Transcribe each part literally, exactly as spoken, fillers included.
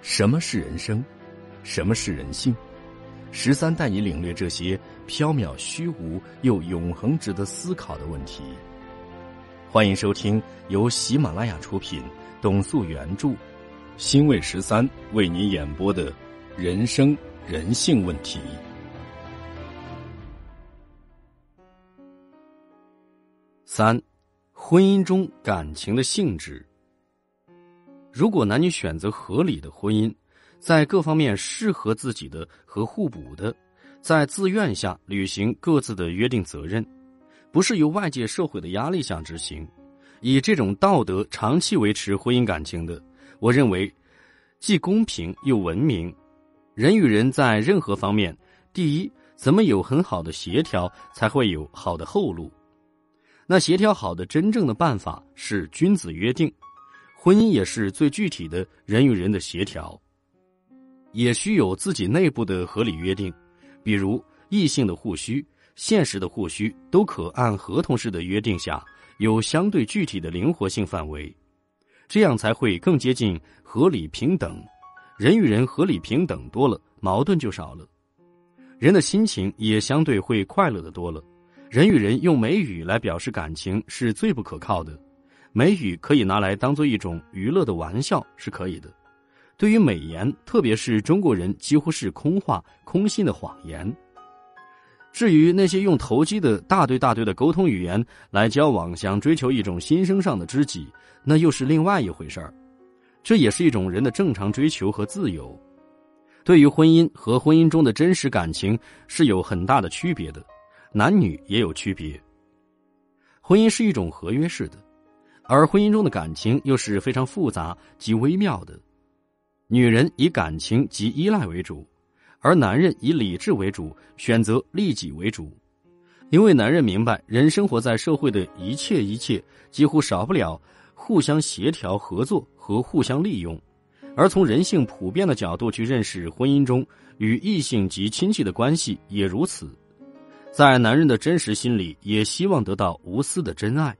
什么是人生？什么是人性？十三带你领略这些缥缈虚无又永恒值得思考的问题。欢迎收听由喜马拉雅出品，董素原著，新卫十三为你演播的《人生人性问题》。三，婚姻中感情的性质。如果男女选择合理的婚姻，在各方面适合自己的和互补的，在自愿下履行各自的约定责任，不是由外界社会的压力下执行，以这种道德长期维持婚姻感情的，我认为既公平又文明。人与人在任何方面，第一，怎么有很好的协调，才会有好的后路。那协调好的真正的办法是君子约定，婚姻也是最具体的人与人的协调，也需有自己内部的合理约定，比如异性的互需、现实的互需都可按合同式的约定下有相对具体的灵活性范围，这样才会更接近合理平等。人与人合理平等多了，矛盾就少了，人的心情也相对会快乐的多了。人与人用美语来表示感情是最不可靠的，美语可以拿来当做一种娱乐的玩笑是可以的，对于美言，特别是中国人几乎是空话、空心的谎言。至于那些用投机的大对大对的沟通语言来交往，想追求一种心声上的知己，那又是另外一回事儿。这也是一种人的正常追求和自由。对于婚姻和婚姻中的真实感情是有很大的区别的，男女也有区别。婚姻是一种合约式的，而婚姻中的感情又是非常复杂及微妙的。女人以感情及依赖为主，而男人以理智为主，选择利己为主。因为男人明白，人生活在社会的一切一切几乎少不了互相协调、合作和互相利用。而从人性普遍的角度去认识婚姻中与异性及亲戚的关系也如此。在男人的真实心里，也希望得到无私的真爱，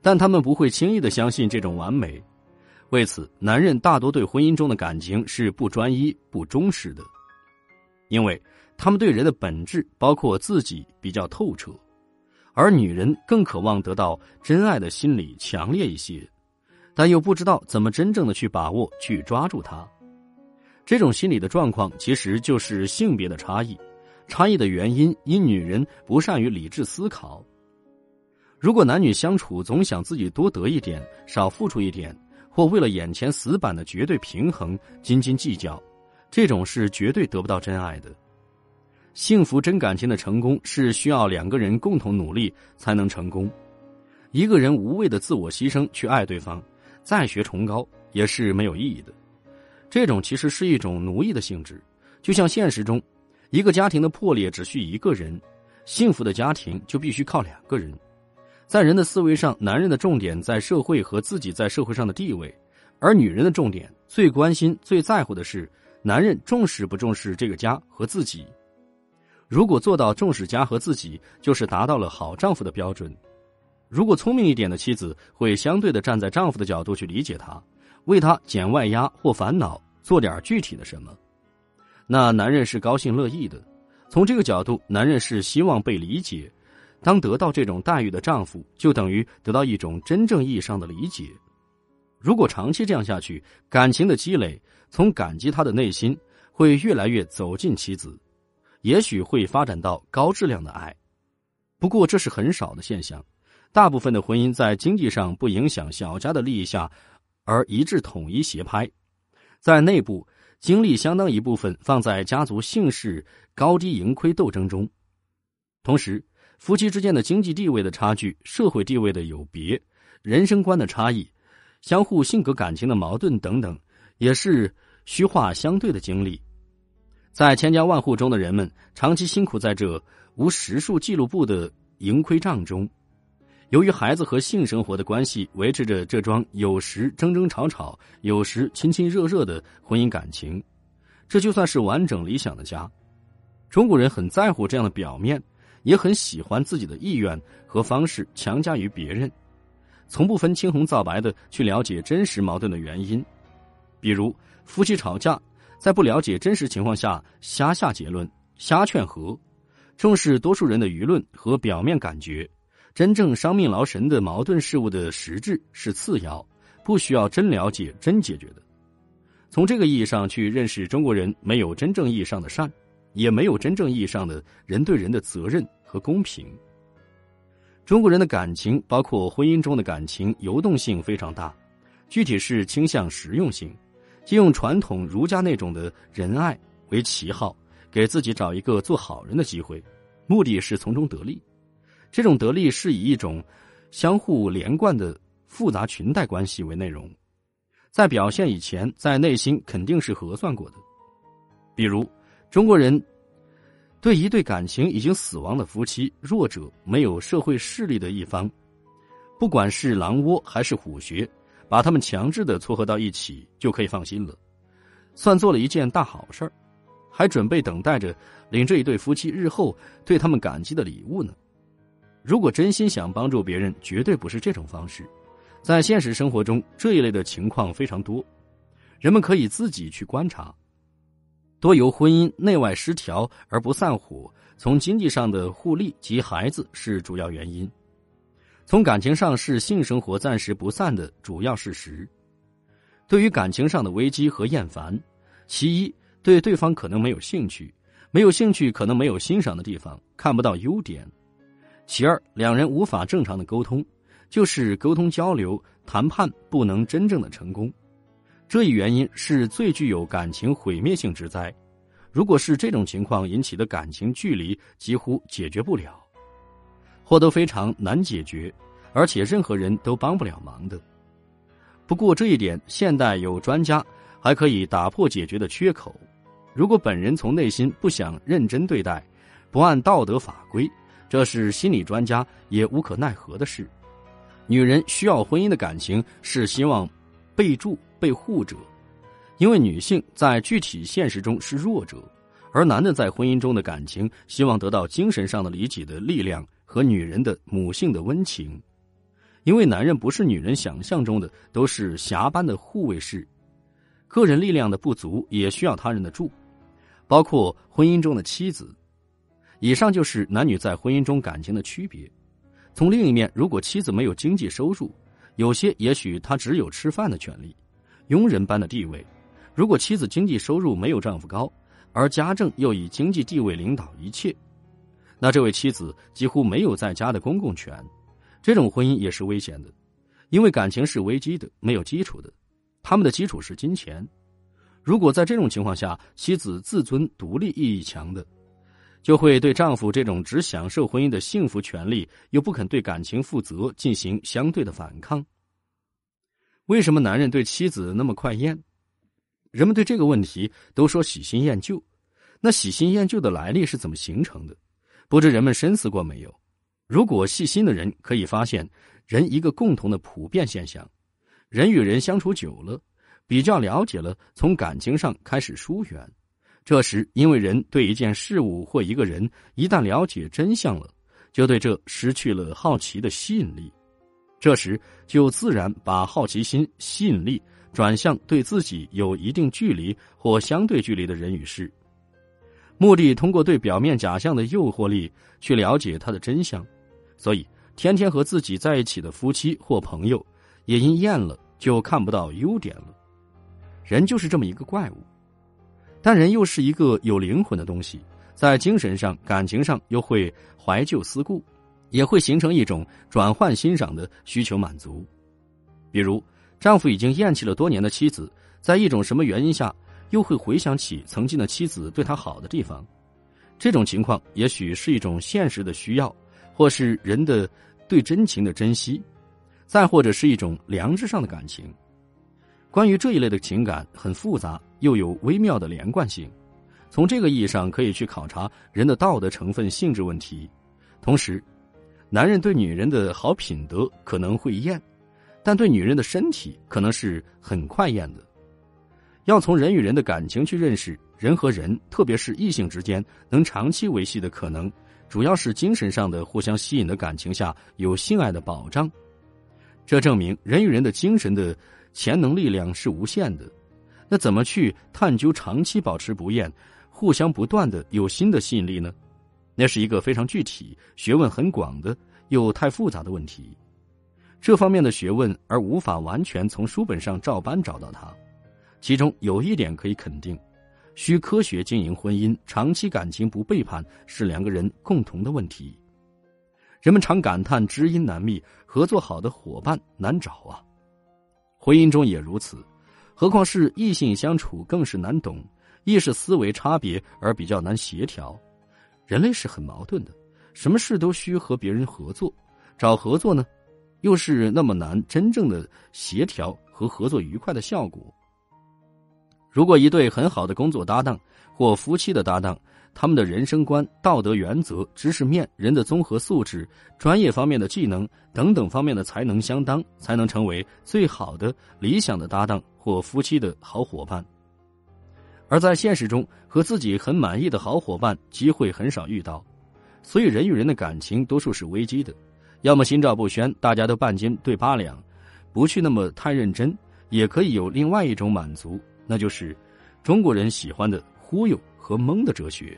但他们不会轻易地相信这种完美。为此，男人大多对婚姻中的感情是不专一、不忠实的，因为他们对人的本质包括自己比较透彻。而女人更渴望得到真爱的心理强烈一些，但又不知道怎么真正的去把握、去抓住它。这种心理的状况其实就是性别的差异，差异的原因因女人不善于理智思考。如果男女相处总想自己多得一点、少付出一点，或为了眼前死板的绝对平衡斤斤计较，这种是绝对得不到真爱的。幸福真感情的成功是需要两个人共同努力才能成功。一个人无谓的自我牺牲去爱对方，再学崇高也是没有意义的。这种其实是一种奴役的性质，就像现实中一个家庭的破裂只需一个人，幸福的家庭就必须靠两个人。在人的思维上，男人的重点在社会和自己在社会上的地位，而女人的重点最关心最在乎的是男人重视不重视这个家和自己。如果做到重视家和自己，就是达到了好丈夫的标准。如果聪明一点的妻子会相对的站在丈夫的角度去理解他，为他减外压或烦恼做点具体的什么，那男人是高兴乐意的。从这个角度，男人是希望被理解，当得到这种待遇的丈夫，就等于得到一种真正意义上的理解。如果长期这样下去，感情的积累，从感激他的内心，会越来越走近妻子，也许会发展到高质量的爱。不过这是很少的现象，大部分的婚姻在经济上不影响小家的利益下，而一致统一协拍。在内部，精力相当一部分放在家族姓氏高低盈亏斗争中，同时夫妻之间的经济地位的差距、社会地位的有别、人生观的差异、相互性格感情的矛盾等等，也是虚化相对的经历。在千家万户中的人们，长期辛苦在这无实数记录簿的盈亏账中。由于孩子和性生活的关系，维持着这桩有时争争吵吵、有时亲亲热热的婚姻感情。这就算是完整理想的家。中国人很在乎这样的表面，也很喜欢自己的意愿和方式强加于别人，从不分青红皂白的去了解真实矛盾的原因。比如夫妻吵架，在不了解真实情况下瞎下结论、瞎劝和，重视多数人的舆论和表面感觉，真正伤命劳神的矛盾事物的实质是次要，不需要真了解、真解决的。从这个意义上去认识中国人，没有真正意义上的善，也没有真正意义上的人对人的责任和公平。中国人的感情，包括婚姻中的感情，游动性非常大，具体是倾向实用性，借用传统儒家那种的仁爱为旗号，给自己找一个做好人的机会，目的是从中得利。这种得利是以一种相互连贯的复杂裙带关系为内容，在表现以前，在内心肯定是核算过的。比如中国人对一对感情已经死亡的夫妻，弱者没有社会势力的一方，不管是狼窝还是虎穴，把他们强制的撮合到一起就可以放心了，算做了一件大好事儿，还准备等待着领这一对夫妻日后对他们感激的礼物呢。如果真心想帮助别人，绝对不是这种方式。在现实生活中，这一类的情况非常多，人们可以自己去观察。多由婚姻内外失调而不散伙，从经济上的互利及孩子是主要原因，从感情上是性生活暂时不散的主要事实。对于感情上的危机和厌烦，其一，对对方可能没有兴趣，没有兴趣可能没有欣赏的地方，看不到优点；其二，两人无法正常的沟通，就是沟通交流谈判不能真正的成功。这一原因是最具有感情毁灭性之灾，如果是这种情况引起的感情距离几乎解决不了，或都非常难解决，而且任何人都帮不了忙的。不过这一点，现代有专家还可以打破解决的缺口。如果本人从内心不想认真对待，不按道德法规，这是心理专家也无可奈何的事。女人需要婚姻的感情是希望被助被护者，因为女性在具体现实中是弱者，而男的在婚姻中的感情希望得到精神上的理解的力量和女人的母性的温情。因为男人不是女人想象中的都是侠般的护卫士，个人力量的不足也需要他人的助，包括婚姻中的妻子。以上就是男女在婚姻中感情的区别。从另一面，如果妻子没有经济收入，有些也许她只有吃饭的权利，佣人般的地位。如果妻子经济收入没有丈夫高，而家政又以经济地位领导一切，那这位妻子几乎没有在家的公共权。这种婚姻也是危险的，因为感情是危机的，没有基础的，他们的基础是金钱。如果在这种情况下，妻子自尊独立意义强的，就会对丈夫这种只享受婚姻的幸福权利又不肯对感情负责进行相对的反抗。为什么男人对妻子那么快厌？人们对这个问题都说喜新厌旧，那喜新厌旧的来历是怎么形成的？不知人们深思过没有？如果细心的人可以发现，人一个共同的普遍现象，人与人相处久了，比较了解了，从感情上开始疏远。这时，因为人对一件事物或一个人一旦了解真相了，就对这失去了好奇的吸引力，这时就自然把好奇心、吸引力转向对自己有一定距离或相对距离的人与事，目的通过对表面假象的诱惑力去了解它的真相。所以天天和自己在一起的夫妻或朋友也因厌了，就看不到优点了。人就是这么一个怪物，但人又是一个有灵魂的东西，在精神上、感情上又会怀旧思故，也会形成一种转换欣赏的需求满足。比如，丈夫已经厌弃了多年的妻子，在一种什么原因下，又会回想起曾经的妻子对他好的地方。这种情况也许是一种现实的需要，或是人的对真情的珍惜，再或者是一种良知上的感情。关于这一类的情感很复杂，又有微妙的连贯性，从这个意义上可以去考察人的道德成分性质问题。同时，男人对女人的好品德可能会厌，但对女人的身体可能是很快厌的。要从人与人的感情去认识人和人，特别是异性之间能长期维系的可能，主要是精神上的互相吸引的感情下有性爱的保障。这证明人与人的精神的潜能力量是无限的，那怎么去探究长期保持不厌、互相不断的有新的吸引力呢？那是一个非常具体、学问很广的又太复杂的问题。这方面的学问而无法完全从书本上照搬找到它。其中有一点可以肯定，需科学经营婚姻，长期感情不背叛是两个人共同的问题。人们常感叹知音难觅，合作好的伙伴难找啊。婚姻中也如此，何况是异性相处更是难懂，意识思维差别而比较难协调。人类是很矛盾的，什么事都需和别人合作，找合作呢，又是那么难真正的协调和合作愉快的效果。如果一对很好的工作搭档或夫妻的搭档，他们的人生观、道德原则、知识面、人的综合素质、专业方面的技能等等方面的才能相当，才能成为最好的理想的搭档或夫妻的好伙伴。而在现实中，和自己很满意的好伙伴机会很少遇到，所以人与人的感情多数是危机的，要么心照不宣，大家都半斤对八两，不去那么太认真，也可以有另外一种满足，那就是中国人喜欢的忽悠和蒙的哲学。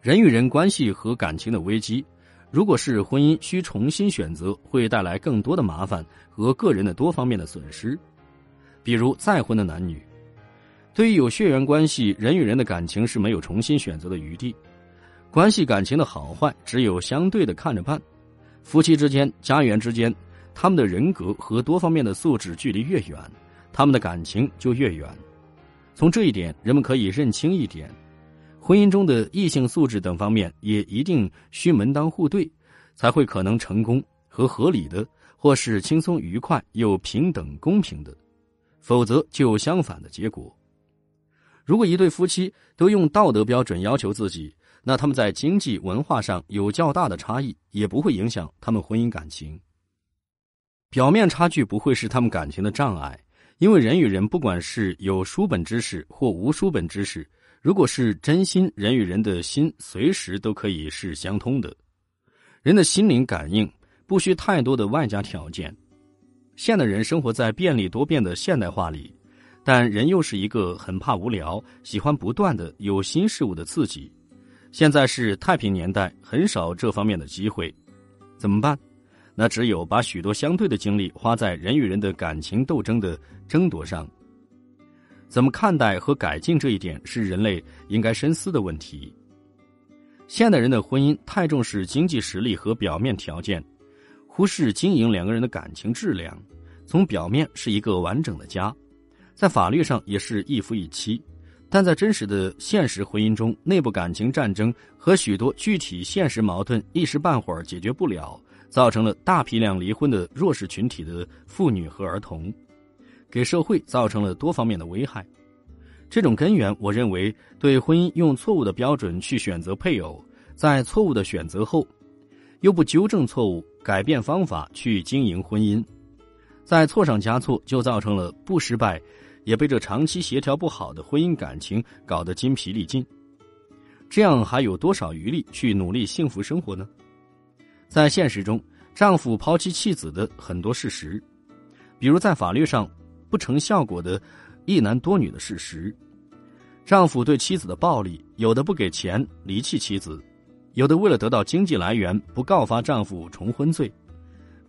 人与人关系和感情的危机，如果是婚姻需重新选择，会带来更多的麻烦和个人的多方面的损失。比如再婚的男女，对于有血缘关系，人与人的感情是没有重新选择的余地，关系感情的好坏只有相对的看着办。夫妻之间、家园之间，他们的人格和多方面的素质距离越远，他们的感情就越远。从这一点，人们可以认清一点，婚姻中的异性素质等方面也一定需门当户对，才会可能成功和合理的，或是轻松愉快又平等公平的，否则就有相反的结果。如果一对夫妻都用道德标准要求自己，那他们在经济文化上有较大的差异，也不会影响他们婚姻感情。表面差距不会是他们感情的障碍，因为人与人不管是有书本知识或无书本知识，如果是真心，人与人的心随时都可以是相通的。人的心灵感应不需太多的外加条件。现代人生活在便利多变的现代化里，但人又是一个很怕无聊，喜欢不断的有新事物的刺激。现在是太平年代，很少这方面的机会，怎么办？那只有把许多相对的精力花在人与人的感情斗争的争夺上。怎么看待和改进这一点，是人类应该深思的问题。现代人的婚姻太重视经济实力和表面条件，忽视经营两个人的感情质量。从表面是一个完整的家，在法律上也是一夫一妻，但在真实的现实婚姻中，内部感情战争和许多具体现实矛盾一时半会儿解决不了，造成了大批量离婚的弱势群体的妇女和儿童，给社会造成了多方面的危害。这种根源，我认为对婚姻用错误的标准去选择配偶，在错误的选择后又不纠正错误，改变方法去经营婚姻，在错上加错，就造成了不失败也被这长期协调不好的婚姻感情搞得筋疲力尽。这样还有多少余力去努力幸福生活呢？在现实中，丈夫抛弃妻子的很多事实，比如在法律上不成效果的一男多女的事实，丈夫对妻子的暴力，有的不给钱离弃妻子，有的为了得到经济来源不告发丈夫重婚罪，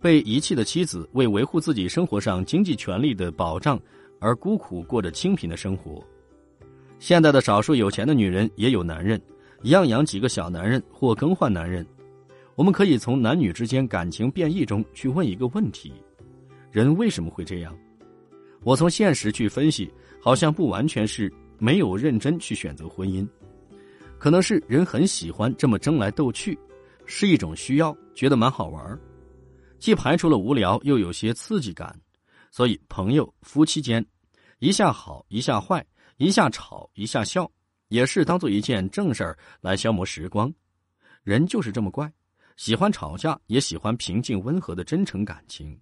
被遗弃的妻子为维护自己生活上经济权利的保障而孤苦过着清贫的生活。现在的少数有钱的女人也有男人，一样养几个小男人或更换男人。我们可以从男女之间感情变异中去问一个问题：人为什么会这样？我从现实去分析，好像不完全是没有认真去选择婚姻，可能是人很喜欢这么争来斗去，是一种需要，觉得蛮好玩，既排除了无聊，又有些刺激感。所以朋友夫妻间一下好一下坏，一下吵一下笑，也是当做一件正事儿来消磨时光。人就是这么怪，喜欢吵架，也喜欢平静温和的真诚感情。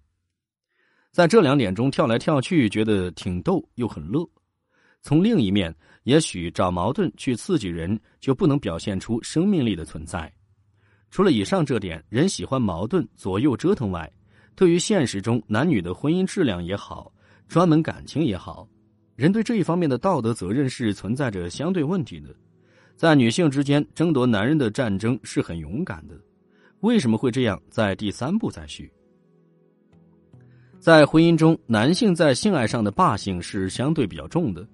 在这两点中跳来跳去，觉得挺逗又很乐。从另一面，也许找矛盾去刺激人，就不能表现出生命力的存在。除了以上这点，人喜欢矛盾左右折腾外，对于现实中男女的婚姻质量也好，专门感情也好，人对这一方面的道德责任是存在着相对问题的。在女性之间争夺男人的战争是很勇敢的。为什么会这样？在第三部再续。在婚姻中，男性在性爱上的霸性是相对比较重的，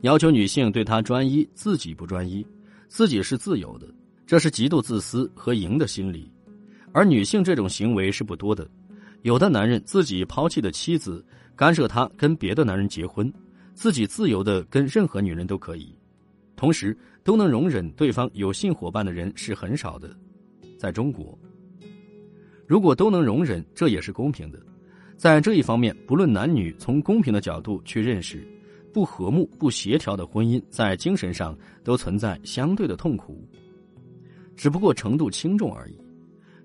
要求女性对他专一，自己不专一，自己是自由的，这是极度自私和赢的心理。而女性这种行为是不多的，有的男人自己抛弃的妻子，干涉他跟别的男人结婚，自己自由的跟任何女人都可以，同时都能容忍对方有性伙伴的人是很少的。在中国，如果都能容忍，这也是公平的。在这一方面，不论男女，从公平的角度去认识，不和睦不协调的婚姻在精神上都存在相对的痛苦，只不过程度轻重而已。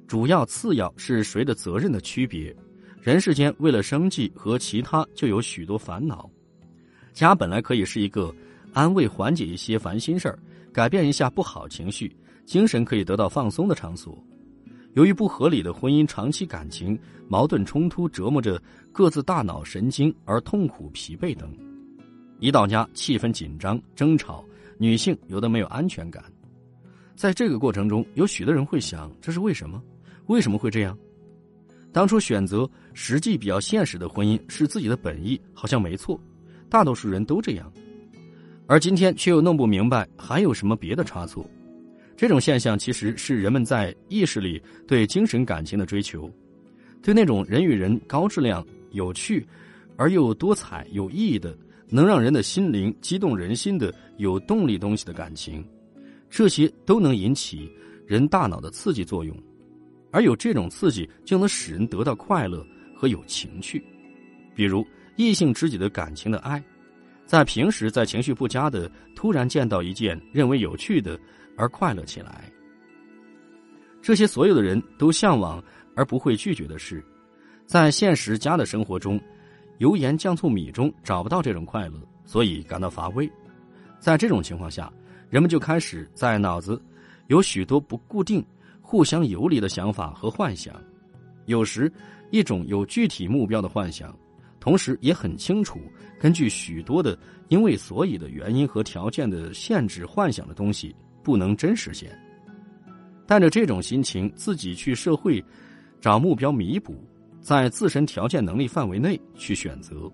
主要次要是谁的责任的区别。人世间为了生计和其他就有许多烦恼，家本来可以是一个安慰缓解一些烦心事儿，改变一下不好情绪，精神可以得到放松的场所。由于不合理的婚姻，长期感情矛盾冲突折磨着各自大脑神经而痛苦疲惫等，一到家气氛紧张争吵，女性有的没有安全感。在这个过程中，有许多人会想，这是为什么？为什么会这样？当初选择实际比较现实的婚姻是自己的本意，好像没错，大多数人都这样，而今天却又弄不明白还有什么别的差错。这种现象其实是人们在意识里对精神感情的追求，对那种人与人高质量有趣而又多彩有意义的，能让人的心灵激动人心的有动力东西的感情，这些都能引起人大脑的刺激作用，而有这种刺激就能使人得到快乐和有情趣。比如异性知己的感情的爱，在平时在情绪不佳的突然见到一件认为有趣的而快乐起来，这些所有的人都向往而不会拒绝的事，在现实家的生活中，油盐酱醋米中找不到这种快乐，所以感到乏味。在这种情况下，人们就开始在脑子有许多不固定互相游离的想法和幻想，有时一种有具体目标的幻想，同时也很清楚根据许多的因为所以的原因和条件的限制，幻想的东西不能真实现。带着这种心情，自己去社会找目标弥补，在自身条件能力范围内去选择，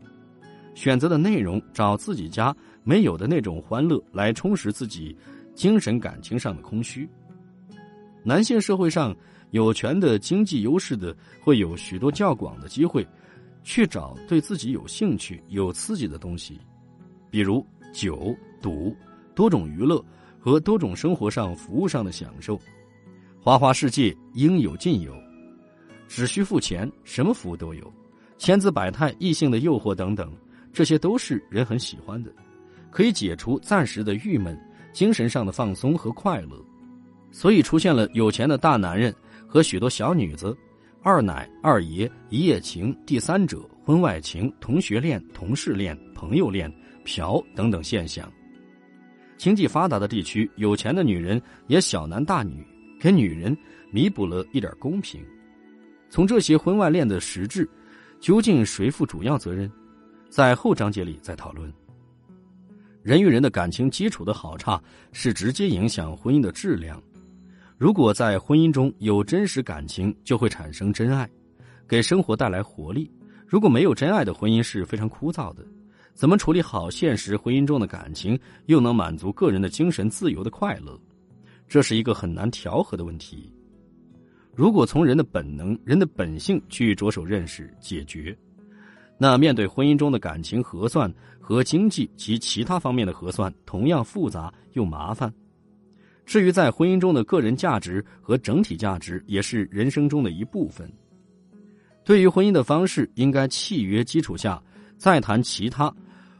选择的内容找自己家没有的那种欢乐，来充实自己精神感情上的空虚。男性社会上有权的经济优势的，会有许多较广的机会去找对自己有兴趣有刺激的东西，比如酒赌多种娱乐和多种生活上服务上的享受，花花世界应有尽有，只需付钱什么服务都有，千姿百态异性的诱惑等等，这些都是人很喜欢的，可以解除暂时的郁闷，精神上的放松和快乐。所以出现了有钱的大男人和许多小女子，二奶二爷一夜情第三者婚外情同学恋同事恋朋友恋嫖等等现象。经济发达的地区，有钱的女人也小男大女，给女人弥补了一点公平。从这些婚外恋的实质，究竟谁负主要责任，在后章节里再讨论。人与人的感情基础的好差是直接影响婚姻的质量，如果在婚姻中有真实感情，就会产生真爱，给生活带来活力。如果没有真爱的婚姻是非常枯燥的，怎么处理好现实婚姻中的感情，又能满足个人的精神自由的快乐，这是一个很难调和的问题。如果从人的本能人的本性去着手认识解决，那面对婚姻中的感情核算和经济及其他方面的核算同样复杂又麻烦。至于在婚姻中的个人价值和整体价值，也是人生中的一部分。对于婚姻的方式，应该契约基础下再谈其他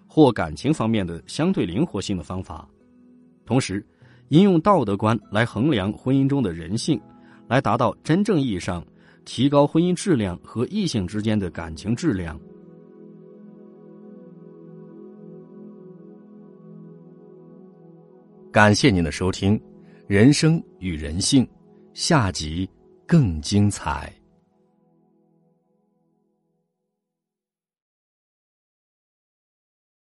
或感情方面的相对灵活性的方法，同时应用道德观来衡量婚姻中的人性，来达到真正意义上提高婚姻质量和异性之间的感情质量。感谢您的收听。人生与人性，下集更精彩。